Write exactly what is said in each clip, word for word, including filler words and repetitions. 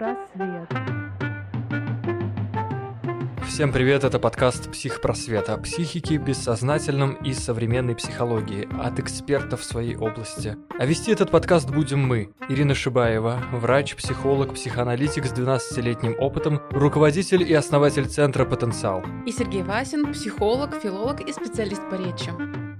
Психпросвет. Всем привет, это подкаст «Психпросвет» о психике, бессознательном и современной психологии от экспертов в своей области. А вести этот подкаст будем мы, Ирина Шибаева, врач, психолог, психоаналитик с двенадцатилетним опытом, руководитель и основатель центра «Потенциал». И Сергей Васин, психолог, филолог и специалист по речи.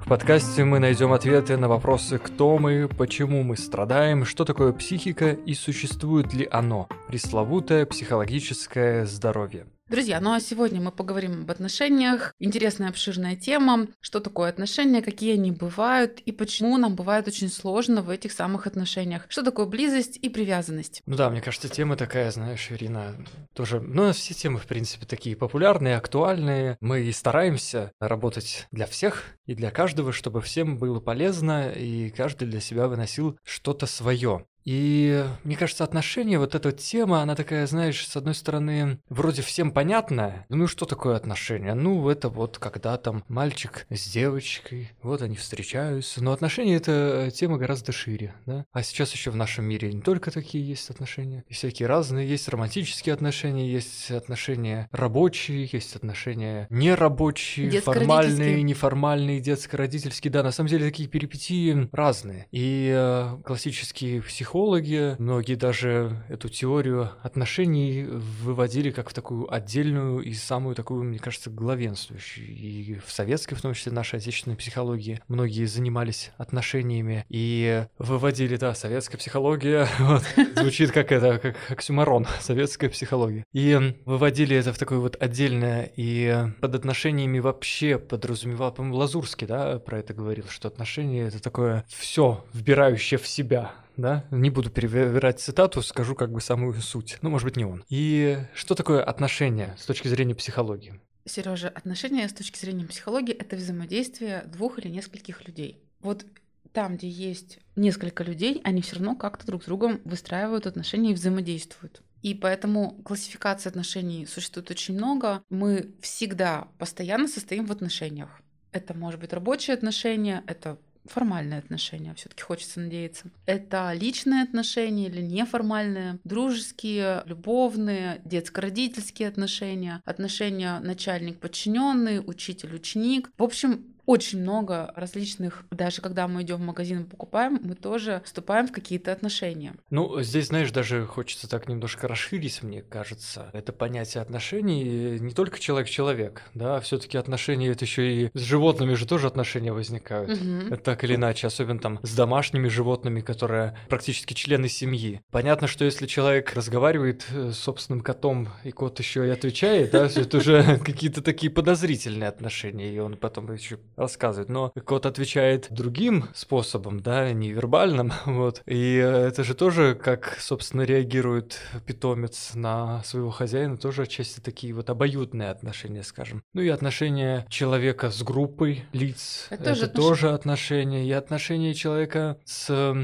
В подкасте мы найдем ответы на вопросы «Кто мы?», «Почему мы страдаем?», «Что такое психика?» и «Существует ли оно?» Пресловутое психологическое здоровье. Друзья, ну а сегодня мы поговорим об отношениях. Интересная, обширная тема. Что такое отношения, какие они бывают и почему нам бывает очень сложно в этих самых отношениях. Что такое близость и привязанность? Ну да, мне кажется, тема такая, знаешь, Ирина, тоже... Ну, все темы, в принципе, такие популярные, актуальные. Мы и стараемся работать для всех и для каждого, чтобы всем было полезно, и каждый для себя выносил что-то свое. И, мне кажется, отношения, вот эта тема, она такая, знаешь, с одной стороны, вроде всем понятная. Ну, что такое отношения? Ну, это вот когда там мальчик с девочкой, вот они встречаются. Но отношения — это тема гораздо шире, да? А сейчас еще в нашем мире не только такие есть отношения, и всякие разные. Есть романтические отношения, есть отношения рабочие, есть отношения нерабочие, формальные, неформальные, детско-родительские. Да, на самом деле такие перипетии разные. И э, классические психологи, Психологи, многие даже эту теорию отношений выводили как в такую отдельную и самую такую, мне кажется, главенствующую. И в советской, в том числе нашей отечественной психологии, многие занимались отношениями и выводили, да, советская психология, вот, звучит как это, как оксюморон, советская психология. И выводили это в такое вот отдельное, и под отношениями вообще подразумевал, по-моему, Лазурский, да, про это говорил, что отношения — это такое все вбирающее в себя. Да? Не буду перебирать цитату, скажу как бы самую суть. Ну, может быть, не он. И что такое отношения с точки зрения психологии? Сережа, отношения с точки зрения психологии — это взаимодействие двух или нескольких людей. Вот там, где есть несколько людей, они все равно как-то друг с другом выстраивают отношения и взаимодействуют. И поэтому классификаций отношений существует очень много. Мы всегда постоянно состоим в отношениях. Это может быть рабочие отношения, это формальные отношения, все-таки хочется надеяться. Это личные отношения или неформальные, дружеские, любовные, детско-родительские отношения, отношения начальник-подчиненный, учитель-ученик. В общем, очень много различных, даже когда мы идем в магазин и покупаем, мы тоже вступаем в какие-то отношения. Ну, здесь, знаешь, даже хочется так немножко расширить, мне кажется, это понятие отношений, не только человек-человек, да, все-таки отношения, это еще и с животными же тоже отношения возникают, угу. Так или иначе, особенно там с домашними животными, которые практически члены семьи. Понятно, что если человек разговаривает с собственным котом, и кот еще и отвечает, да, это уже какие-то такие подозрительные отношения, и он потом еще рассказывает, но кот отвечает другим способом, да, невербальным, вот, и это же тоже, как, собственно, реагирует питомец на своего хозяина, тоже отчасти такие вот обоюдные отношения, скажем. Ну и отношения человека с группой лиц, это, это тоже, тоже отношения, и отношения человека с...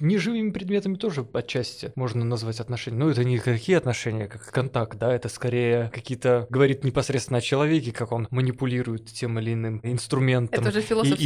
Неживыми предметами тоже отчасти можно назвать отношения. Но это не какие отношения, как контакт, да, это скорее какие-то, говорит непосредственно о человеке, как он манипулирует тем или иным инструментом и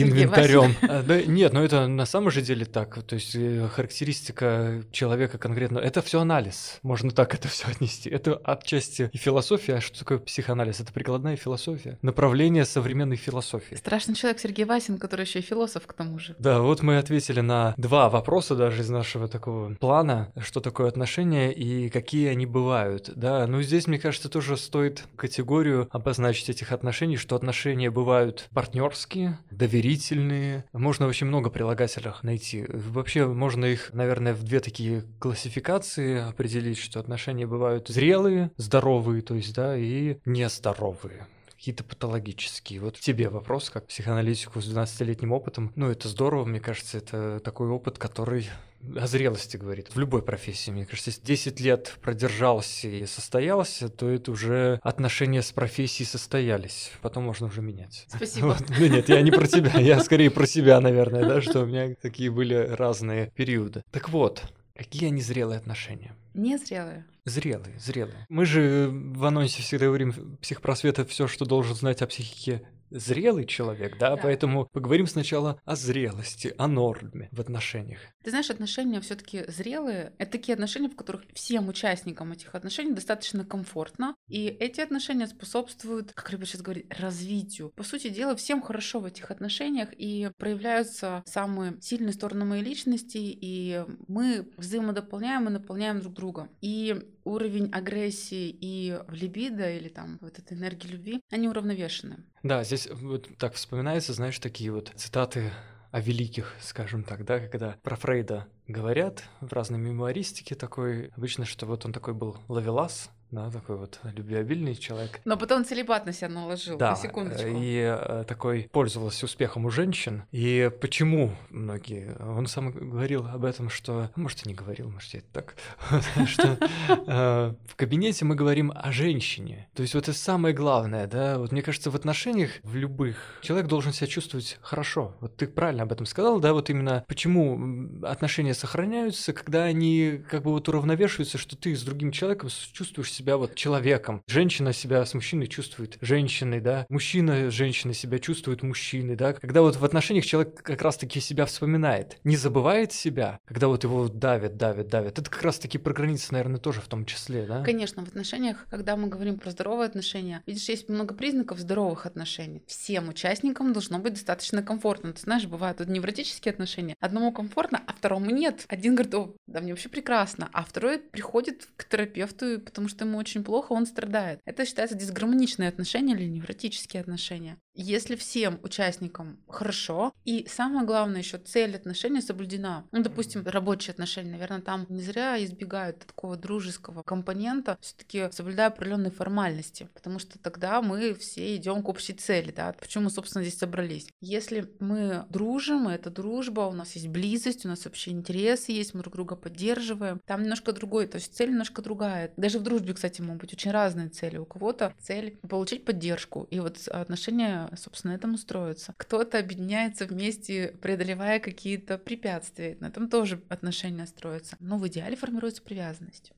инвентарем. Да, нет, но это на самом же деле так. То есть характеристика человека конкретно, это все анализ. Можно так это все отнести. Это отчасти и философия. А что такое психоанализ? Это прикладная философия, направление современной философии. Страшный человек Сергей Васин, который еще и философ к тому же. Да, вот мы ответили на два вопроса, да, даже из нашего такого плана, что такое отношения и какие они бывают, да, ну здесь, мне кажется, тоже стоит категорию обозначить этих отношений, что отношения бывают партнерские, доверительные, можно очень много прилагательных найти, вообще можно их, наверное, в две такие классификации определить, что отношения бывают зрелые, здоровые, то есть, да, и нездоровые. Какие-то патологические. Вот тебе вопрос, как психоаналитику с двенадцатилетним опытом. Ну, это здорово, мне кажется, это такой опыт, который о зрелости говорит. В любой профессии, мне кажется, если десять лет продержался и состоялся, то это уже отношения с профессией состоялись. Потом можно уже менять. Спасибо. Вот. Ну нет, я не про тебя, я скорее про себя, наверное, да, что у меня такие были разные периоды. Так вот, какие они зрелые отношения? Незрелые. Зрелые, зрелые. Мы же в анонсе всегда говорим, психпросвета, все, что должен знать о психике зрелый человек, да? Да, поэтому поговорим сначала о зрелости, о норме в отношениях. Ты знаешь, отношения все-таки зрелые. Это такие отношения, в которых всем участникам этих отношений достаточно комфортно, и эти отношения способствуют, как любят сейчас говорить, развитию. По сути дела, всем хорошо в этих отношениях, и проявляются самые сильные стороны моей личности, и мы взаимодополняем и наполняем друг друга. И уровень агрессии и либидо, или там вот этой энергии любви, они уравновешены. Да, здесь вот так вспоминаются, знаешь, такие вот цитаты о великих, скажем так, да, когда про Фрейда говорят в разной мемуаристике такой, обычно, что вот он такой был ловелас, да, такой вот любвеобильный человек. Но потом целибат на себя наложил, да, на секундочку. И такой пользовался успехом у женщин. И почему многие... Он сам говорил об этом, что... Может, и не говорил, может, это так. Что в кабинете мы говорим о женщине. То есть вот это самое главное, да. Вот мне кажется, в отношениях, в любых, человек должен себя чувствовать хорошо. Вот ты правильно об этом сказал, да, вот именно почему отношения сохраняются, когда они как бы вот уравновешиваются, что ты с другим человеком чувствуешь себя вот человеком. Женщина себя с мужчиной чувствует женщиной, да. Мужчина с женщиной себя чувствует мужчиной, да. Когда вот в отношениях человек как раз-таки себя вспоминает, не забывает себя, когда вот его давят, давят, давят. Это как раз-таки про границы, наверное, тоже в том числе, да? Конечно, в отношениях, когда мы говорим про здоровые отношения, видишь, есть много признаков здоровых отношений. Всем участникам должно быть достаточно комфортно. Ты знаешь, бывают вот невротические отношения. Одному комфортно, а второму нет. Один говорит: о, да, мне вообще прекрасно. А второй приходит к терапевту, потому что ему очень плохо, он страдает. Это считается дисгармоничные отношения или невротические отношения. Если всем участникам хорошо, и самое главное, еще цель отношений соблюдена. Ну, допустим, рабочие отношения, наверное, там не зря избегают такого дружеского компонента, все-таки соблюдая определенные формальности, потому что тогда мы все идем к общей цели, да, почему, собственно, здесь собрались. Если мы дружим, это дружба, у нас есть близость, у нас общие интересы есть, мы друг друга поддерживаем, там немножко другой, то есть цель немножко другая. Даже в дружбе, кстати, могут быть очень разные цели. У кого-то цель получить поддержку, и вот отношения, собственно, этому строится. Кто-то объединяется вместе, преодолевая какие-то препятствия. На этом тоже отношения строятся. Но в идеале формируется привязанность.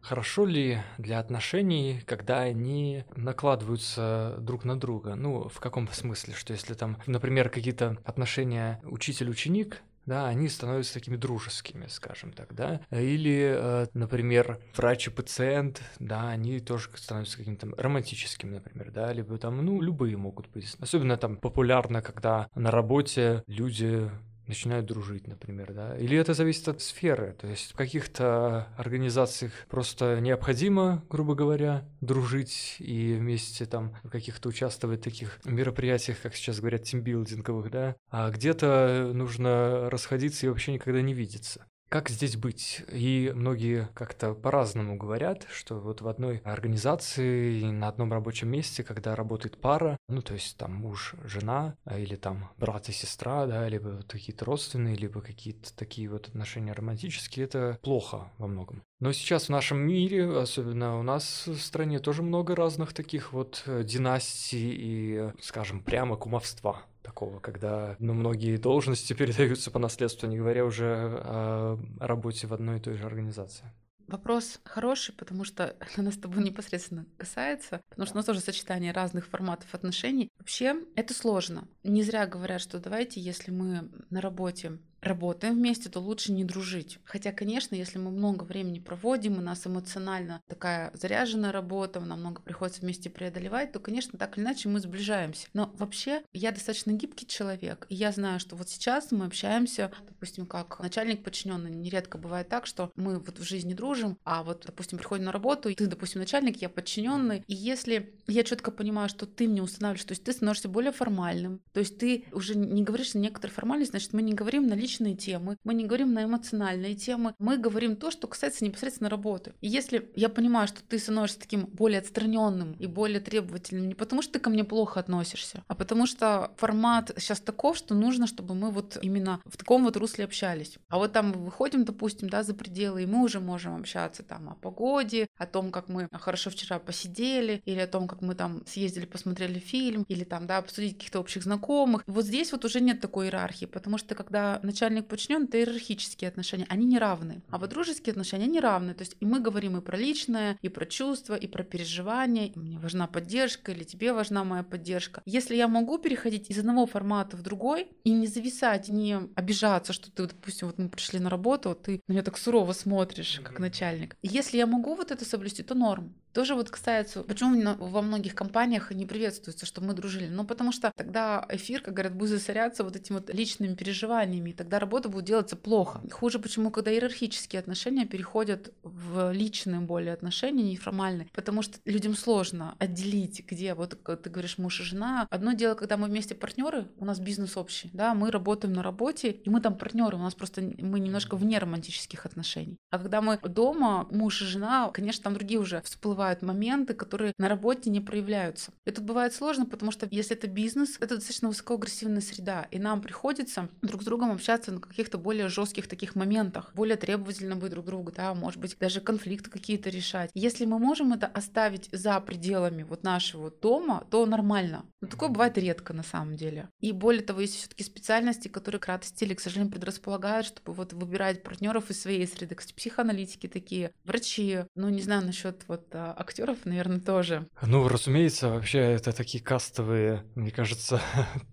Хорошо ли для отношений, когда они накладываются друг на друга? Ну, в каком смысле? Что если там, например, какие-то отношения учитель-ученик, да, они становятся такими дружескими, скажем так, да, или, например, врач и пациент, да, они тоже становятся каким-то романтическим, например, да, либо там, ну, любые могут быть, особенно там популярно, когда на работе люди начинают дружить, например, да, или это зависит от сферы, то есть в каких-то организациях просто необходимо, грубо говоря, дружить и вместе там в каких-то участвовать в таких мероприятиях, как сейчас говорят, тимбилдинговых, да, а где-то нужно расходиться и вообще никогда не видеться. Как здесь быть? И многие как-то по-разному говорят, что вот в одной организации, на одном рабочем месте, когда работает пара, ну, то есть там муж, жена, или там брат и сестра, да, либо вот какие-то родственные, либо какие-то такие вот отношения романтические, это плохо во многом. Но сейчас в нашем мире, особенно у нас в стране, тоже много разных таких вот династий и, скажем, прямо кумовства. Такого, когда, ну, многие должности передаются по наследству, не говоря уже о работе в одной и той же организации. Вопрос хороший, потому что это нас с тобой непосредственно касается, потому что у нас тоже сочетание разных форматов отношений. Вообще это сложно. Не зря говорят, что давайте, если мы на работе работаем вместе, то лучше не дружить. Хотя, конечно, если мы много времени проводим, у нас эмоционально такая заряженная работа, нам много приходится вместе преодолевать, то, конечно, так или иначе мы сближаемся. Но вообще я достаточно гибкий человек, и я знаю, что вот сейчас мы общаемся, допустим, как начальник подчиненный. Нередко бывает так, что мы вот в жизни дружим, а вот, допустим, приходим на работу, и ты, допустим, начальник, я подчиненный, и если я четко понимаю, что ты мне устанавливаешь, то есть ты становишься более формальным, то есть ты уже не говоришь на некоторые формальности, значит, мы не говорим на личности, темы, мы не говорим на эмоциональные темы, мы говорим то, что касается непосредственно работы. И если я понимаю, что ты становишься таким более отстраненным и более требовательным, не потому что ты ко мне плохо относишься, а потому что формат сейчас таков, что нужно, чтобы мы вот именно в таком вот русле общались. А вот там мы выходим, допустим, да, за пределы, и мы уже можем общаться там о погоде, о том, как мы хорошо вчера посидели, или о том, как мы там съездили, посмотрели фильм, или там, да, обсудить каких-то общих знакомых. Вот здесь вот уже нет такой иерархии, потому что когда начинается начальник-подчиненный — это иерархические отношения, они не равны. А вот дружеские отношения не равны. То есть и мы говорим и про личное, и про чувства, и про переживания. И мне важна поддержка, или тебе важна моя поддержка. Если я могу переходить из одного формата в другой и не зависать, не обижаться, что ты, допустим, вот мы пришли на работу, ты на меня так сурово смотришь, как начальник. Если я могу вот это соблюсти, то норм. Тоже вот касается, почему во многих компаниях не приветствуется, что мы дружили. Ну, потому что тогда эфир, как говорят, будет засоряться вот этими вот личными переживаниями, и тогда работа будет делаться плохо. Хуже почему, когда иерархические отношения переходят в личные более отношения, неформальные, потому что людям сложно отделить, где вот ты говоришь муж и жена. Одно дело, когда мы вместе партнеры, у нас бизнес общий, да, мы работаем на работе, и мы там партнеры, у нас просто мы немножко вне романтических отношений. А когда мы дома, муж и жена, конечно, там другие уже всплывают моменты, которые на работе не проявляются. И тут бывает сложно, потому что если это бизнес, это достаточно высокоагрессивная среда, и нам приходится друг с другом общаться на каких-то более жестких таких моментах, более требовательно быть друг к другу, да, может быть, даже конфликты какие-то решать. Если мы можем это оставить за пределами вот нашего дома, то нормально. Но такое бывает редко на самом деле. И более того, есть все-таки специальности, которые к радости или, к сожалению, предрасполагают, чтобы вот выбирать партнеров из своей среды. Кстати, психоаналитики такие, врачи, ну не знаю насчет вот актеров, наверное, тоже. Ну, разумеется, вообще это такие кастовые, мне кажется,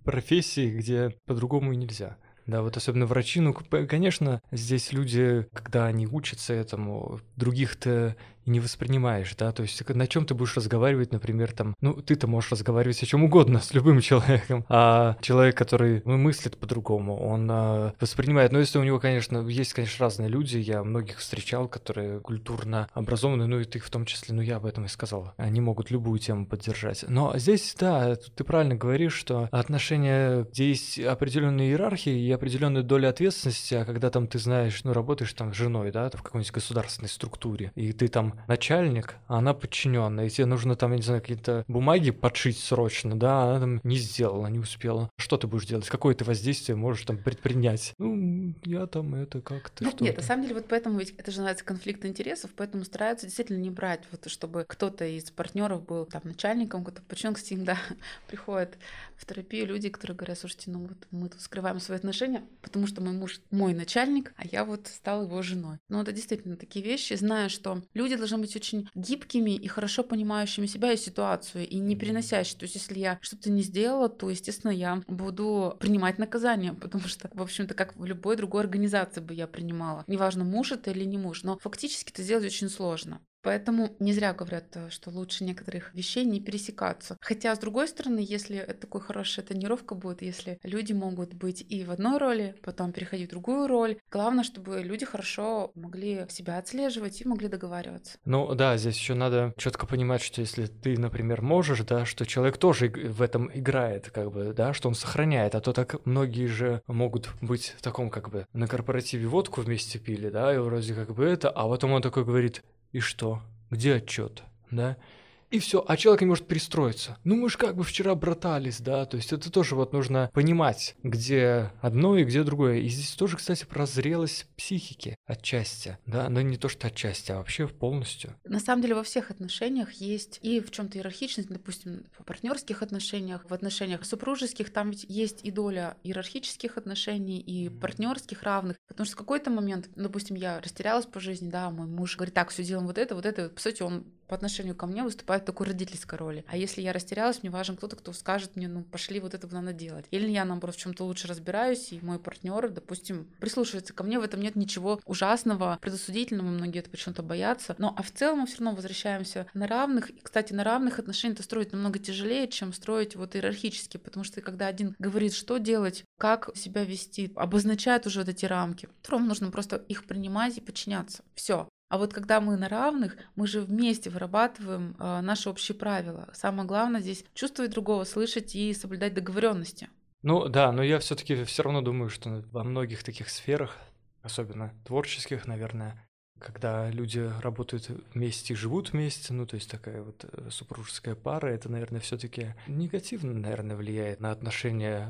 профессии, где по-другому и нельзя. Да, вот особенно врачи, ну, конечно, здесь люди, когда они учатся этому, других-то и не воспринимаешь, да, то есть на чем ты будешь разговаривать, например, там, ну, ты-то можешь разговаривать о чем угодно с любым человеком, а человек, который мыслит по-другому, он а, воспринимает, но если у него, конечно, есть, конечно, разные люди, я многих встречал, которые культурно образованные, ну, и ты в том числе, ну, я об этом и сказал, они могут любую тему поддержать, но здесь, да, ты правильно говоришь, что отношения, где есть определенные иерархии и определенная доля ответственности, а когда там ты знаешь, ну, работаешь там с женой, да, в какой-нибудь государственной структуре, и ты там начальник, а она подчиненная, и тебе нужно там, я не знаю, какие-то бумаги подшить срочно, да, она там не сделала, не успела. Что ты будешь делать? Какое ты воздействие можешь там предпринять? Ну, я там это как-то... Ну, что-то. Нет, на самом деле, вот поэтому ведь это же называется конфликт интересов, поэтому стараются действительно не брать, вот, чтобы кто-то из партнеров был там начальником, кто-то подчинен, кстати, да, приходят в терапию люди, которые говорят, слушайте, ну вот мы тут скрываем свои отношения, потому что мой муж мой начальник, а я вот стала его женой. Ну, это действительно такие вещи, зная, что люди должны должны быть очень гибкими и хорошо понимающими себя и ситуацию, и не переносящими. То есть, если я что-то не сделала, то, естественно, я буду принимать наказание, потому что, в общем-то, как в любой другой организации бы я принимала. Неважно, муж это или не муж, но фактически это сделать очень сложно. Поэтому не зря говорят, что лучше некоторых вещей не пересекаться. Хотя, с другой стороны, если это такая хорошая тренировка будет, если люди могут быть и в одной роли, потом переходить в другую роль. Главное, чтобы люди хорошо могли себя отслеживать и могли договариваться. Ну да, здесь еще надо четко понимать, что если ты, например, можешь, да, что человек тоже в этом играет, как бы, да, что он сохраняет. А то так многие же могут быть в таком, как бы, на корпоративе водку вместе пили, да, и вроде как бы это, а потом он такой говорит... И что? Где отчет? Да? И все, а человек не может перестроиться. Ну, мы же как бы вчера братались, да, то есть это тоже вот нужно понимать, где одно и где другое. И здесь тоже, кстати, про зрелость психики отчасти, да, но не то, что отчасти, а вообще полностью. На самом деле во всех отношениях есть и в чем-то иерархичность, допустим, в партнерских отношениях, в отношениях супружеских, там ведь есть и доля иерархических отношений, и партнерских равных, потому что в какой-то момент, допустим, я растерялась по жизни, да, мой муж говорит, так, все делаем вот это, вот это, по сути, он по отношению ко мне выступает в такой родительской роли. А если я растерялась, мне важен кто-то, кто скажет мне, ну, пошли, вот это надо делать. Или я, наоборот, в чем-то лучше разбираюсь, и мой партнер, допустим, прислушивается ко мне, в этом нет ничего ужасного, предосудительного, многие это почему-то боятся. Но, а в целом мы все равно возвращаемся на равных. И, кстати, на равных отношения это строить намного тяжелее, чем строить вот иерархически, потому что когда один говорит, что делать, как себя вести, обозначает уже вот эти рамки, которым нужно просто их принимать и подчиняться. Все. А вот когда мы на равных, мы же вместе вырабатываем э, наши общие правила. Самое главное здесь чувствовать другого, слышать и соблюдать договоренности. Ну да, но я все-таки все равно думаю, что во многих таких сферах, особенно творческих, наверное, когда люди работают вместе и живут вместе, ну, то есть такая вот супружеская пара, это, наверное, все-таки негативно, наверное, влияет на отношения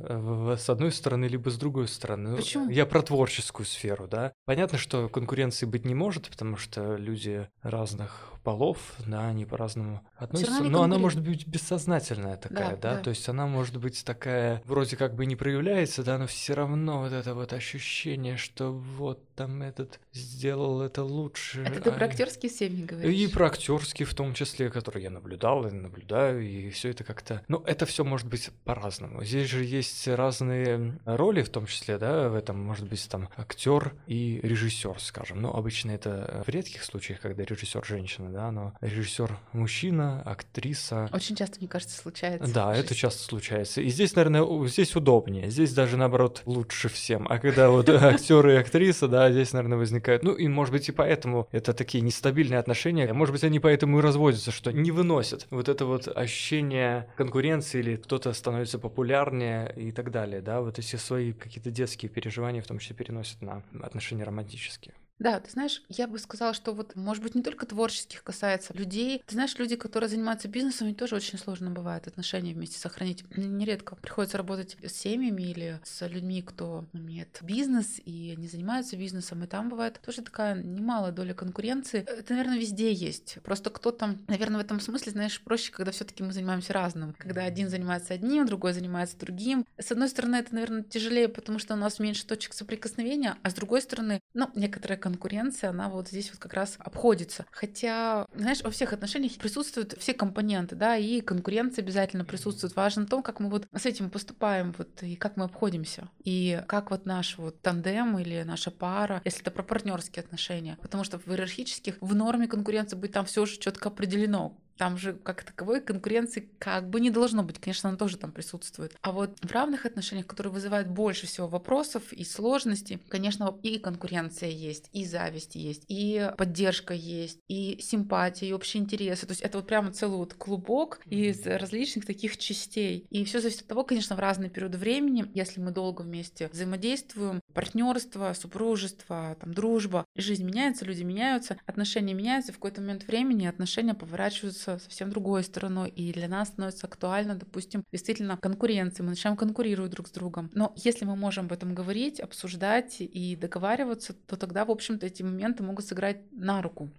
с одной стороны либо с другой стороны. Почему? Я про творческую сферу, да. Понятно, что конкуренции быть не может, потому что люди разных полов, да, они по-разному относятся, но она может быть бессознательная такая, да, да? да, то есть она может быть такая, вроде как бы не проявляется, да, но все равно вот это вот ощущение, что вот там этот сделал это лучше. Это ты а... про актерские семьи говоришь? И про актерские в том числе, которые я наблюдал и наблюдаю, и все это как-то, ну это все может быть по-разному. Здесь же есть разные роли в том числе, да, в этом может быть там актер и режиссер, скажем, но обычно это в редких случаях, когда режиссер женщина, да, но режиссер мужчина, актриса. Очень часто, мне кажется, случается. Да, это часто случается. И здесь, наверное, здесь удобнее. Здесь даже, наоборот, лучше всем. А когда вот актеры и актриса, да, здесь, наверное, возникают. Ну, и, может быть, и поэтому это такие нестабильные отношения. Может быть, они поэтому и разводятся, что не выносят вот это вот ощущение конкуренции или кто-то становится популярнее и так далее, да. Вот эти свои какие-то детские переживания, в том числе, переносят на отношения романтические. Да, ты знаешь, я бы сказала, что вот, может быть, не только творческих касается людей. Ты знаешь, люди, которые занимаются бизнесом, им тоже очень сложно бывает отношения вместе сохранить. Нередко приходится работать с семьями или с людьми, кто имеет бизнес и не занимаются бизнесом, и там бывает тоже такая немалая доля конкуренции. Это, наверное, везде есть. Просто кто-то, наверное, в этом смысле, знаешь, проще, когда все-таки мы занимаемся разным. Когда один занимается одним, другой занимается другим. С одной стороны, это, наверное, тяжелее, потому что у нас меньше точек соприкосновения, а с другой стороны, ну, некоторые конкуренция, она вот здесь вот как раз обходится. Хотя, знаешь, во всех отношениях присутствуют все компоненты, да, и конкуренция обязательно присутствует. Важно то, как мы вот с этим поступаем, вот, и как мы обходимся, и как вот наш вот тандем или наша пара, если это про партнерские отношения, потому что в иерархических, в норме конкуренции будет там все уже четко определено. Там же, как таковой, конкуренции как бы не должно быть. Конечно, она тоже там присутствует. А вот в равных отношениях, которые вызывают больше всего вопросов и сложностей, конечно, и конкуренция есть, и зависть есть, и поддержка есть, и симпатия, и общие интересы. То есть это вот прямо целый вот клубок из различных таких частей. И все зависит от того, конечно, в разные периоды времени, если мы долго вместе взаимодействуем, партнерство, супружество, там, дружба, жизнь меняется, люди меняются, отношения меняются, в какой-то момент времени отношения поворачиваются совсем другой стороной, и для нас становится актуально, допустим, действительно конкуренция, мы начинаем конкурировать друг с другом. Но если мы можем об этом говорить, обсуждать и договариваться, то тогда, в общем-то, эти моменты могут сыграть на руку.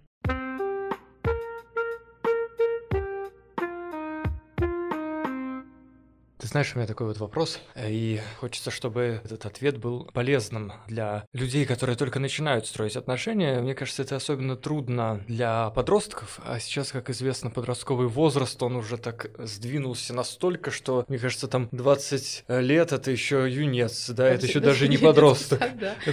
Знаешь, у меня такой вот вопрос, и хочется, чтобы этот ответ был полезным для людей, которые только начинают строить отношения. Мне кажется, это особенно трудно для подростков, а сейчас, как известно, подростковый возраст, он уже так сдвинулся настолько, что, мне кажется, там двадцать лет — это еще юнец, да, это еще даже не подросток.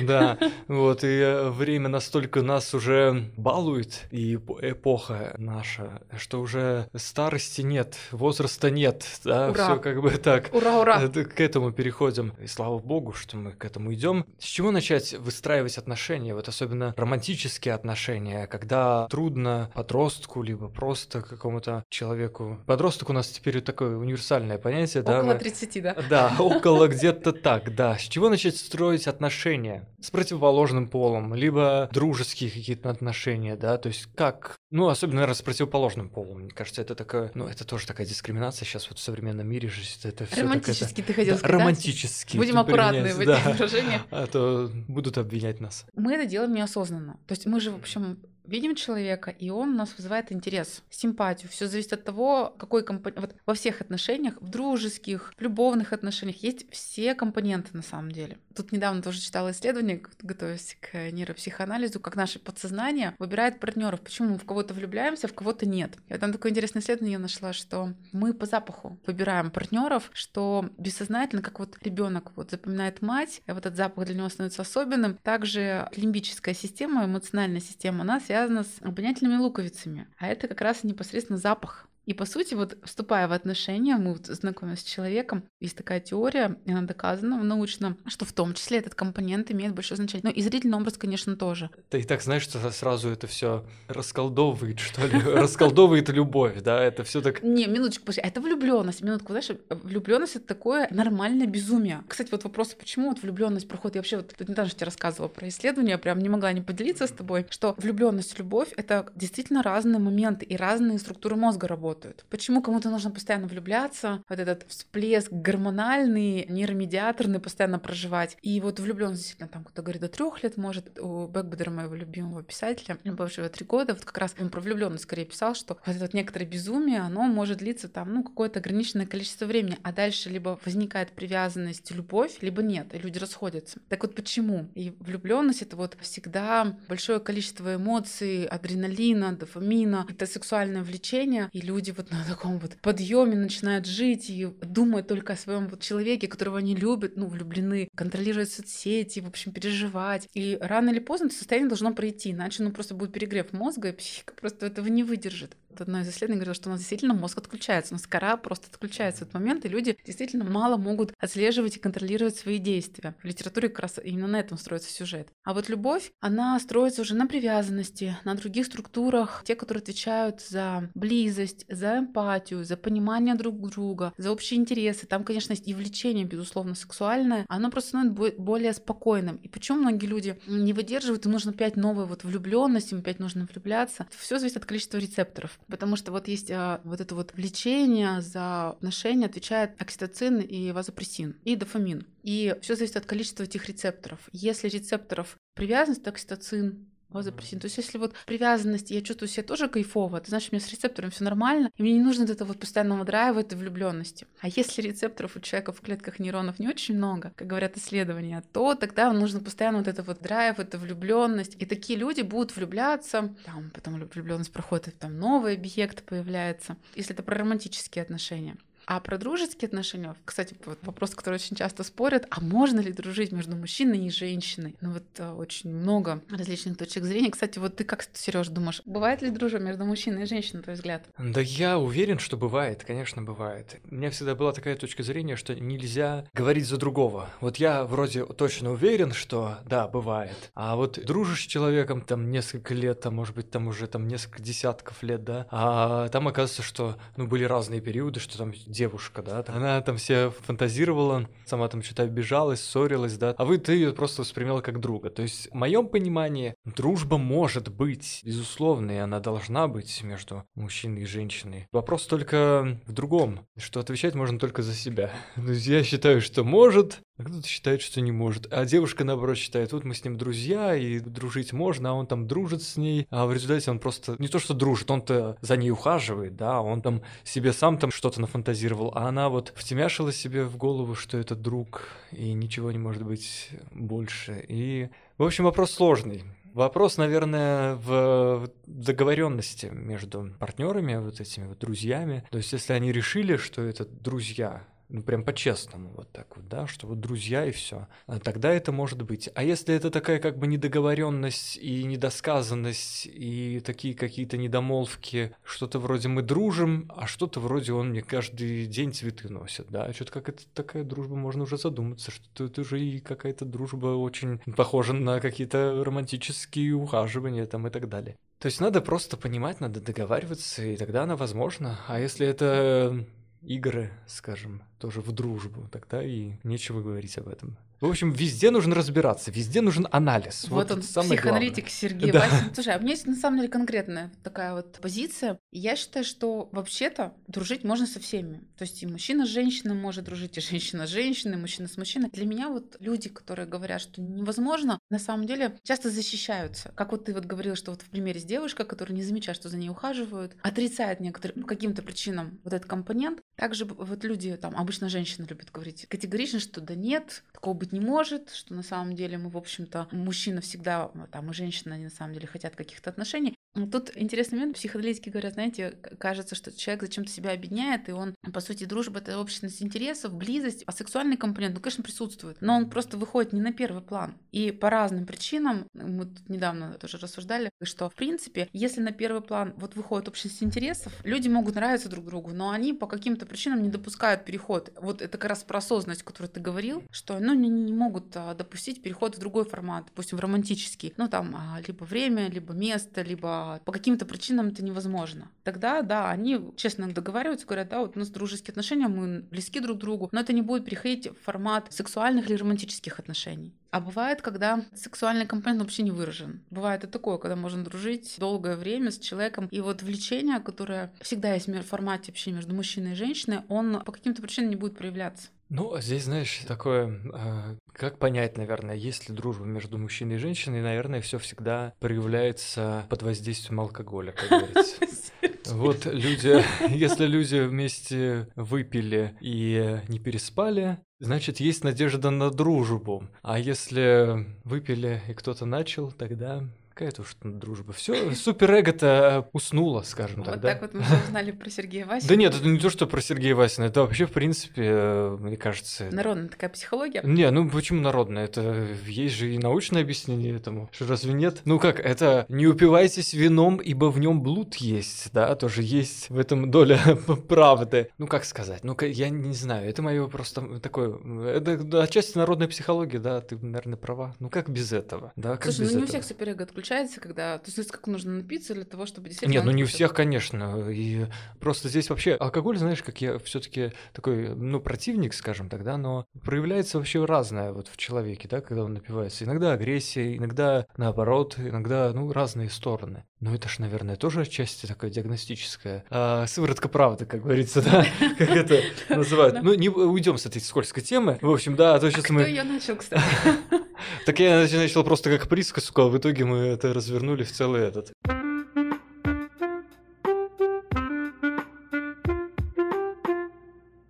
Да, вот, и время настолько нас уже балует, и эпоха наша, что уже старости нет, возраста нет, да, все как бы... Так, ура, ура. К этому переходим. И слава богу, что мы к этому идем. С чего начать выстраивать отношения, вот особенно романтические отношения, когда трудно подростку, либо просто какому-то человеку. Подросток у нас теперь такое универсальное понятие. Около да, тридцати, да? Да, около где-то так, да. С чего начать строить отношения? С противоположным полом, либо дружеские какие-то отношения, да, то есть как... Ну, особенно, наверное, с противоположным полом. Мне кажется, это такая... Ну, это тоже такая дискриминация сейчас вот в современном мире же. Это все романтически, это... ты хотел да, сказать. Романтически. Будем аккуратны в этих да. выражениях. А то будут обвинять нас. Мы это делаем неосознанно. То есть мы же, в общем... видим человека, и он у нас вызывает интерес, симпатию. Все зависит от того, какой компонент... Вот во всех отношениях, в дружеских, в любовных отношениях есть все компоненты на самом деле. Тут недавно тоже читала исследование, готовясь к нейропсихоанализу, как наше подсознание выбирает партнеров. Почему мы в кого-то влюбляемся, в кого-то нет. Я там такое интересное исследование я нашла, что мы по запаху выбираем партнеров, что бессознательно, как вот ребенок вот запоминает мать, и вот этот запах для него становится особенным. Также лимбическая система, эмоциональная система, она связана связано с обонятельными луковицами, а это как раз непосредственно запах. И, по сути, вот вступая в отношения, мы вот знакомимся с человеком, есть такая теория, и она доказана научно, что в том числе этот компонент имеет большое значение. Но и зрительный образ, конечно, тоже. Ты и так знаешь, что сразу это все расколдовывает, что ли? Расколдовывает любовь, да? Это все так... Не, минуточку, подожди, это влюбленность. Минутку, знаешь, влюбленность — это такое нормальное безумие. Кстати, вот вопрос, почему вот влюбленность проходит... Я вообще вот тут недавно же тебе рассказывала про исследование, я прям не могла не поделиться с тобой, что влюбленность и любовь — это действительно разные моменты, и разные структуры мозга работают. работают. Почему кому-то нужно постоянно влюбляться, вот этот всплеск гормональный, нейромедиаторный постоянно проживать. И вот влюблённость действительно там кто-то говорит до трех лет, может, у Бэкбедера, моего любимого писателя, бывшего три года, вот как раз он про влюблённость скорее писал, что вот это вот некоторое безумие, оно может длиться там, ну, какое-то ограниченное количество времени, а дальше либо возникает привязанность, любовь, либо нет, и люди расходятся. Так вот почему? И влюблённость — это вот всегда большое количество эмоций, адреналина, дофамина, это сексуальное влечение, и люди вот на таком вот подъеме начинают жить и думают только о своем вот человеке, которого они любят, ну, влюблены, контролируют соцсети, в общем, переживать. И рано или поздно это состояние должно пройти, иначе ну просто будет перегрев мозга, и психика просто этого не выдержит. Одно из исследований говорило, что у нас действительно мозг отключается, у нас кора просто отключается в этот момент, и люди действительно мало могут отслеживать и контролировать свои действия. В литературе как раз именно на этом строится сюжет. А вот любовь, она строится уже на привязанности, на других структурах, те, которые отвечают за близость, за эмпатию, за понимание друг друга, за общие интересы. Там, конечно, есть и влечение, безусловно, сексуальное, оно просто становится более спокойным. И почему многие люди не выдерживают, им нужно опять новая вот влюбленность, им опять нужно влюбляться. Все зависит от количества рецепторов. Потому что вот есть а, вот это вот влечение за отношения, отвечает окситоцин и вазопрессин, и дофамин. И все зависит от количества этих рецепторов. Если рецепторов привязанность, то окситоцин, вазопрессин. То есть если вот привязанность, я чувствую себя тоже кайфово, это значит, у меня с рецептором все нормально, и мне не нужно вот этого вот постоянного драйва, этой влюбленности. А если рецепторов у человека в клетках нейронов не очень много, как говорят исследования, то тогда нужно постоянно вот это вот драйв, эта влюбленность. И такие люди будут влюбляться, там, потом влюбленность проходит, там новый объект появляется, если это про романтические отношения. А про дружеские отношения, кстати, вот вопрос, который очень часто спорят, а можно ли дружить между мужчиной и женщиной? Ну вот очень много различных точек зрения. Кстати, вот ты как, Серёж, думаешь, бывает ли дружба между мужчиной и женщиной, на твой взгляд? Да я уверен, что бывает, конечно, бывает. У меня всегда была такая точка зрения, что нельзя говорить за другого. Вот я вроде точно уверен, что да, бывает. А вот дружишь с человеком там несколько лет, там, может быть, там уже там несколько десятков лет, да, а там оказывается, что ну, были разные периоды, что там девушка, да, там, она там все фантазировала, сама там что-то обижалась, ссорилась, да, а вы, ты ее просто воспринимала как друга. То есть, в моем понимании, дружба может быть, безусловно, и она должна быть между мужчиной и женщиной. Вопрос только в другом, что отвечать можно только за себя. То есть, я считаю, что может, а кто-то считает, что не может. А девушка, наоборот, считает, вот мы с ним друзья, и дружить можно, а он там дружит с ней, а в результате он просто не то, что дружит, он-то за ней ухаживает, да, он там себе сам там что-то нафантазировал, а она вот втемяшила себе в голову, что это друг, и ничего не может быть больше. И, в общем, вопрос сложный. Вопрос, наверное, в договоренности между партнерами, вот этими вот друзьями. То есть, если они решили, что это друзья, ну, прям по-честному, вот так вот, да, что вот друзья и все. А тогда это может быть. А если это такая как бы недоговоренность и недосказанность, и такие какие-то недомолвки, что-то вроде мы дружим, а что-то вроде он мне каждый день цветы носит, да, что-то как это такая дружба, можно уже задуматься, что это уже и какая-то дружба очень похожа на какие-то романтические ухаживания там и так далее. То есть надо просто понимать, надо договариваться, и тогда она возможна. А если это... игры, скажем, тоже в дружбу, тогда и нечего говорить об этом. В общем, везде нужно разбираться, везде нужен анализ. Вот, вот он, психоаналитик Сергей Васин. Да. Слушай, а у меня есть на самом деле конкретная такая вот позиция. Я считаю, что вообще-то дружить можно со всеми. То есть и мужчина с женщиной может дружить, и женщина с женщиной, и мужчина с мужчиной. Для меня вот люди, которые говорят, что невозможно, на самом деле часто защищаются. Как вот ты вот говорила, что вот в примере с девушкой, которая не замечает, что за ней ухаживают, отрицает некоторым по каким-то причинам вот этот компонент. Также вот люди, там, обычно женщины любят говорить категорично, что да нет, такого быть не может, что на самом деле мы, в общем-то, мужчина всегда, там, и женщина, они на самом деле хотят каких-то отношений. Тут интересный момент, психоаналитики говорят, знаете, кажется, что человек зачем-то себя объединяет, и он, по сути, дружба — это общность интересов, близость, а сексуальный компонент, ну, конечно, присутствует, но он просто выходит не на первый план. И по разным причинам, мы тут недавно тоже рассуждали, что, в принципе, если на первый план вот выходит общность интересов, люди могут нравиться друг другу, но они по каким-то причинам не допускают переход. Вот это как раз про осознанность, о которой ты говорил, что, ну, не, не могут допустить переход в другой формат, допустим, в романтический, ну, там, либо время, либо место, либо по каким-то причинам это невозможно. Тогда, да, они честно договариваются, говорят, да, вот у нас дружеские отношения, мы близки друг к другу, но это не будет переходить в формат сексуальных или романтических отношений. А бывает, когда сексуальный компонент вообще не выражен. Бывает и такое, когда можно дружить долгое время с человеком. И вот влечение, которое всегда есть в формате общения между мужчиной и женщиной, он по каким-то причинам не будет проявляться. Ну, здесь, знаешь, такое, э, как понять, наверное, есть ли дружба между мужчиной и женщиной, наверное, все всегда проявляется под воздействием алкоголя, как говорится. Вот люди, если люди вместе выпили и не переспали, значит, есть надежда на дружбу. А если выпили и кто-то начал, тогда... Какая-то уж дружба. Все, суперэго-то уснуло, скажем так. Вот да? Так вот мы все узнали про Сергея Васина. Да нет, это не то, что про Сергея Васина. Это вообще, в принципе, мне кажется... Народная такая психология? Не, ну почему народная? Это есть же и научное объяснение этому. Что разве нет? Ну как, это не упивайтесь вином, ибо в нем блуд есть, да? Тоже есть в этом доля правды. Ну как сказать? Ну я не знаю. Это мое просто такое... Это отчасти народная психология, да? Ты, наверное, права. Ну как без этого? Да, как слушай, без ну не у всех суперэго отключается. Когда... То есть, как нужно напиться для того, чтобы действительно... Нет, ну не у всех, конечно. И просто здесь вообще алкоголь, знаешь, как я все-таки такой, ну, противник, скажем так, да, но проявляется вообще разное вот в человеке, да, когда он напивается. Иногда агрессия, иногда наоборот, иногда, ну, разные стороны. Но это ж, наверное, тоже отчасти такое диагностическое. А, сыворотка правды, как говорится, да, как это называют. Ну, не уйдем с этой скользкой темы. В общем, да, то сейчас мы... Кто её начал, кстати? Так я начал просто как присказку, а в итоге мы это развернули в целый этот.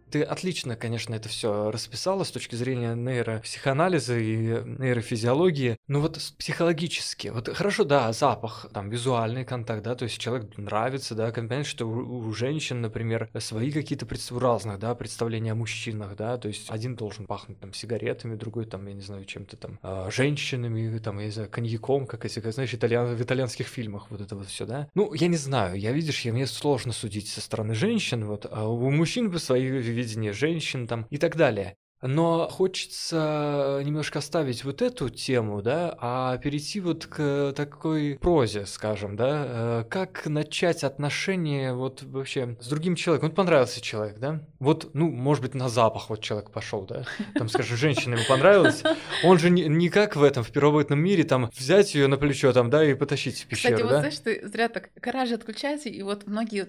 Ты отлично, конечно, это все расписала с точки зрения нейропсихоанализа и нейрофизиологии. Но вот психологически, вот хорошо, да, запах, там, визуальный контакт, да, то есть человек нравится, да, понятно, что у, у женщин, например, свои какие-то представ... разных, да, представления о мужчинах, да, то есть один должен пахнуть, там, сигаретами, другой, там, я не знаю, чем-то, там, женщинами, там, я не знаю, коньяком, как эти, знаешь, итальян... в итальянских фильмах вот это вот все, да. Ну, я не знаю, я, видишь, я, мне сложно судить со стороны женщин, вот, а у мужчин бы свои видение женщин там и так далее. Но хочется немножко оставить вот эту тему, да, а перейти вот к такой прозе, скажем, да, как начать отношения вот вообще с другим человеком. Вот понравился человек, да, вот, ну, может быть, на запах вот человек пошел, да, там, скажем, женщина ему понравилась, он же не, не как в этом, в первобытном мире, там, взять ее на плечо, там, да, и потащить в пещеру, кстати, да? Вот знаешь, ты зря так, гаражи отключаются, и вот многие,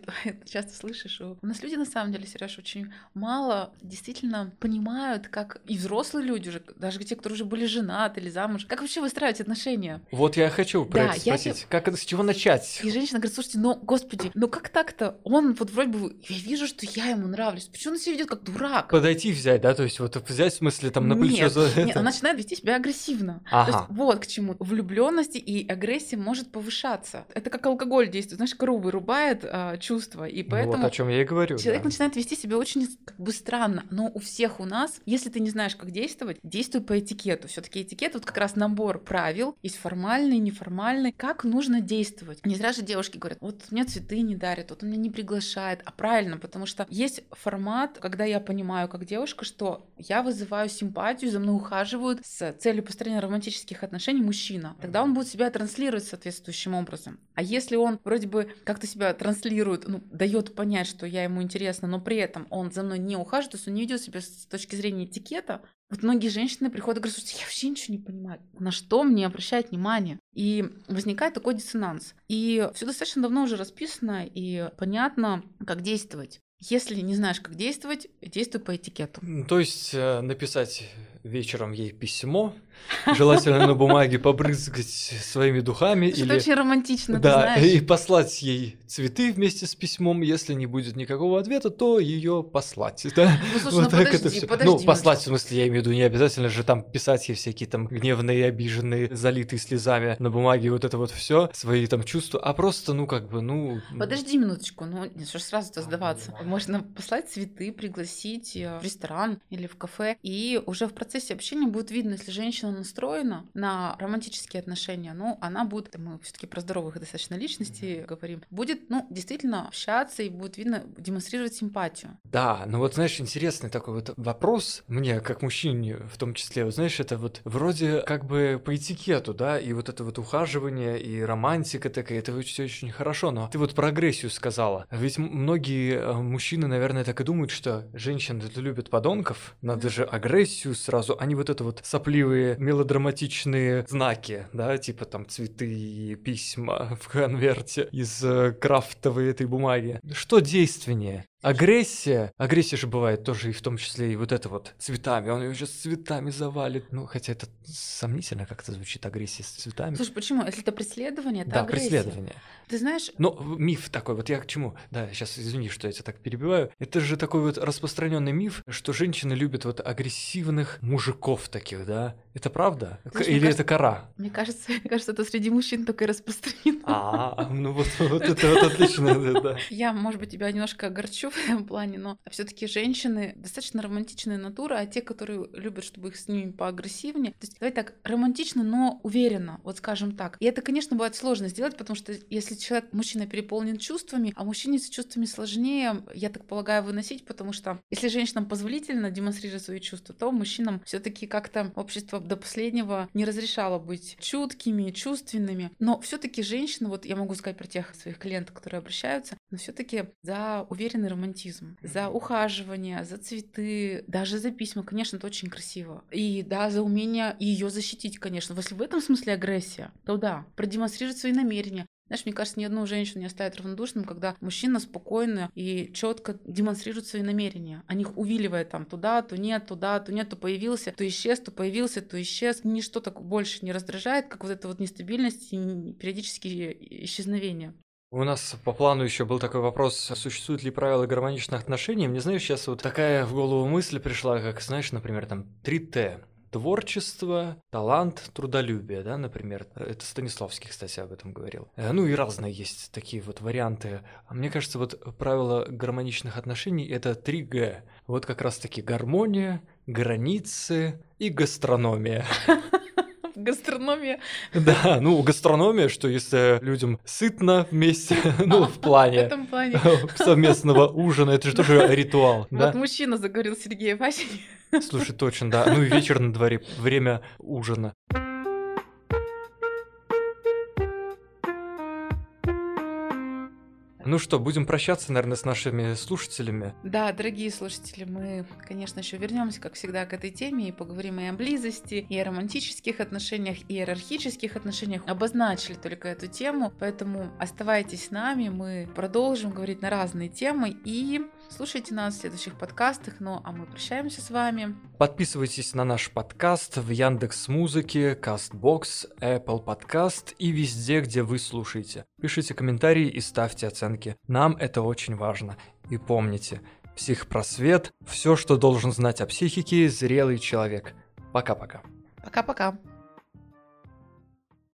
часто слышишь, у нас люди, на самом деле, Серёж, очень мало действительно понимают, как и взрослые люди уже, даже те, которые уже были женаты или замуж, как вообще выстраивать отношения? Вот я хочу про да, это спросить, я... как, с чего начать? И женщина говорит, слушайте, ну, господи, ну как так-то? Он вот вроде бы, я вижу, что я ему нравлюсь, почему он себя ведет как дурак? Подойти взять, да, то есть вот взять, в смысле, там, на плечо нет, за это? Нет, она начинает вести себя агрессивно. Ага. То есть вот к чему. Влюблённость и агрессия может повышаться. Это как алкоголь действует, знаешь, как вырубает а, чувства, и поэтому... Вот о чем я и говорю. Человек да. начинает вести себя очень как бы странно, но у всех у нас... Если ты не знаешь, как действовать, действуй по этикету. Все-таки этикет, вот как раз набор правил, есть формальный, неформальный, как нужно действовать. Не зря же девушки говорят, вот мне цветы не дарят, вот он меня не приглашает. А правильно, потому что есть формат, когда я понимаю, как девушка, что я вызываю симпатию, за мной ухаживают с целью построения романтических отношений мужчина. Тогда он будет себя транслировать соответствующим образом. А если он вроде бы как-то себя транслирует, ну, дает понять, что я ему интересна, но при этом он за мной не ухаживает, то есть он не ведет себя с точки зрения этикета. Вот многие женщины приходят и говорят, слушайте, я вообще ничего не понимаю, на что мне обращать внимание? И возникает такой диссонанс. И все достаточно давно уже расписано и понятно, как действовать. Если не знаешь, как действовать, действуй по этикету. То есть написать вечером ей письмо, желательно на бумаге побрызгать своими духами. Что-то или... очень романтично, да, ты знаешь. И послать ей цветы вместе с письмом. Если не будет никакого ответа, то ее послать. Да? Ну, слушай, вот ну, так подожди, это все. Подожди, ну, послать, в смысле, я имею в виду, не обязательно же там писать ей всякие там гневные, обиженные, залитые слезами на бумаге, вот это вот все свои там чувства, а просто, ну, как бы, ну... Подожди минуточку, ну, не что ж сразу-то сдаваться. Можно послать цветы, пригласить в ресторан или в кафе, и уже в процессе общения будет видно, если женщина настроена на романтические отношения, ну, она будет, мы все-таки про здоровых достаточно личностей говорим, будет, ну, действительно общаться и будет видно, демонстрировать симпатию. Да, ну вот, знаешь, интересный такой вот вопрос мне, как мужчине в том числе, вот, знаешь, это вот вроде как бы по этикету, да, и вот это вот ухаживание, и романтика такая, это все очень хорошо, но ты вот про агрессию сказала, ведь многие мужчины, наверное, так и думают, что женщины любят подонков, надо же агрессию сразу сразу, а не вот это вот сопливые мелодраматичные знаки, да, типа там цветы и письма в конверте из крафтовой этой бумаги. Что действеннее? Агрессия. Агрессия же бывает тоже, и в том числе и вот это вот цветами. Он ее сейчас цветами завалит. Ну, хотя это сомнительно как-то звучит, агрессия с цветами. Слушай, почему? Если это преследование, это да, агрессия. Да, преследование. Ты знаешь... Ну, миф такой, вот я к чему? Да, сейчас, извини, что я тебя так перебиваю. Это же такой вот распространенный миф, что женщины любят вот агрессивных мужиков таких, да? Это правда? Знаешь, или кажется, это кара? Мне кажется, мне кажется, это среди мужчин только и распространено. А, ну вот, вот это вот отлично, да. Я, может быть, тебя немножко огорчу в этом плане, но все-таки женщины достаточно романтичная натура, а те, которые любят, чтобы их с ними поагрессивнее, то есть давай так, романтично, но уверенно, вот скажем так. И это, конечно, бывает сложно сделать, потому что если человек, мужчина переполнен чувствами, а мужчине с чувствами сложнее, я так полагаю, выносить, потому что если женщинам позволительно демонстрировать свои чувства, то мужчинам все-таки как-то общество до последнего не разрешало быть чуткими, чувственными, но все-таки женщины, вот я могу сказать про тех своих клиентов, которые обращаются, но все-таки за уверенный романтизм, за ухаживание, за цветы, даже за письма, конечно, это очень красиво. И да, за умение ее защитить, конечно. Если в этом смысле агрессия, то да, продемонстрировать свои намерения. Знаешь, мне кажется, ни одну женщину не оставит равнодушным, когда мужчина спокойно и четко демонстрирует свои намерения, о них увиливая там туда, то нет, туда, то нет, то появился, то исчез, то появился, то исчез. Ничто так больше не раздражает, как вот эта вот нестабильность и периодические исчезновения. У нас по плану еще был такой вопрос, существуют ли правила гармоничных отношений. Мне, знаешь, сейчас вот такая в голову мысль пришла, как, знаешь, например, там три Т. Творчество, талант, трудолюбие, да, например. Это Станиславский, кстати, об этом говорил. Ну и разные есть такие вот варианты. Мне кажется, вот правила гармоничных отношений — это три Г. Вот как раз-таки гармония, границы и гастрономия. Гастрономия. Да, ну гастрономия, что если людям сытно вместе, ну в плане, в этом плане совместного ужина, это же тоже ритуал. Вот мужчина заговорил, Сергей Васин. Слушай, точно, да. Ну и вечер на дворе, время ужина. Ну что, будем прощаться, наверное, с нашими слушателями. Да, дорогие слушатели, мы, конечно, еще вернемся, как всегда, к этой теме и поговорим и о близости, и о романтических отношениях, и иерархических отношениях. Обозначили только эту тему, поэтому оставайтесь с нами, мы продолжим говорить на разные темы и слушайте нас в следующих подкастах. Ну, а мы прощаемся с вами. Подписывайтесь на наш подкаст в Яндекс.Музыке, Кастбокс, Apple Podcast и везде, где вы слушаете. Пишите комментарии и ставьте оценки. Нам это очень важно. И помните, психпросвет – все, что должен знать о психике зрелый человек. Пока-пока. Пока-пока.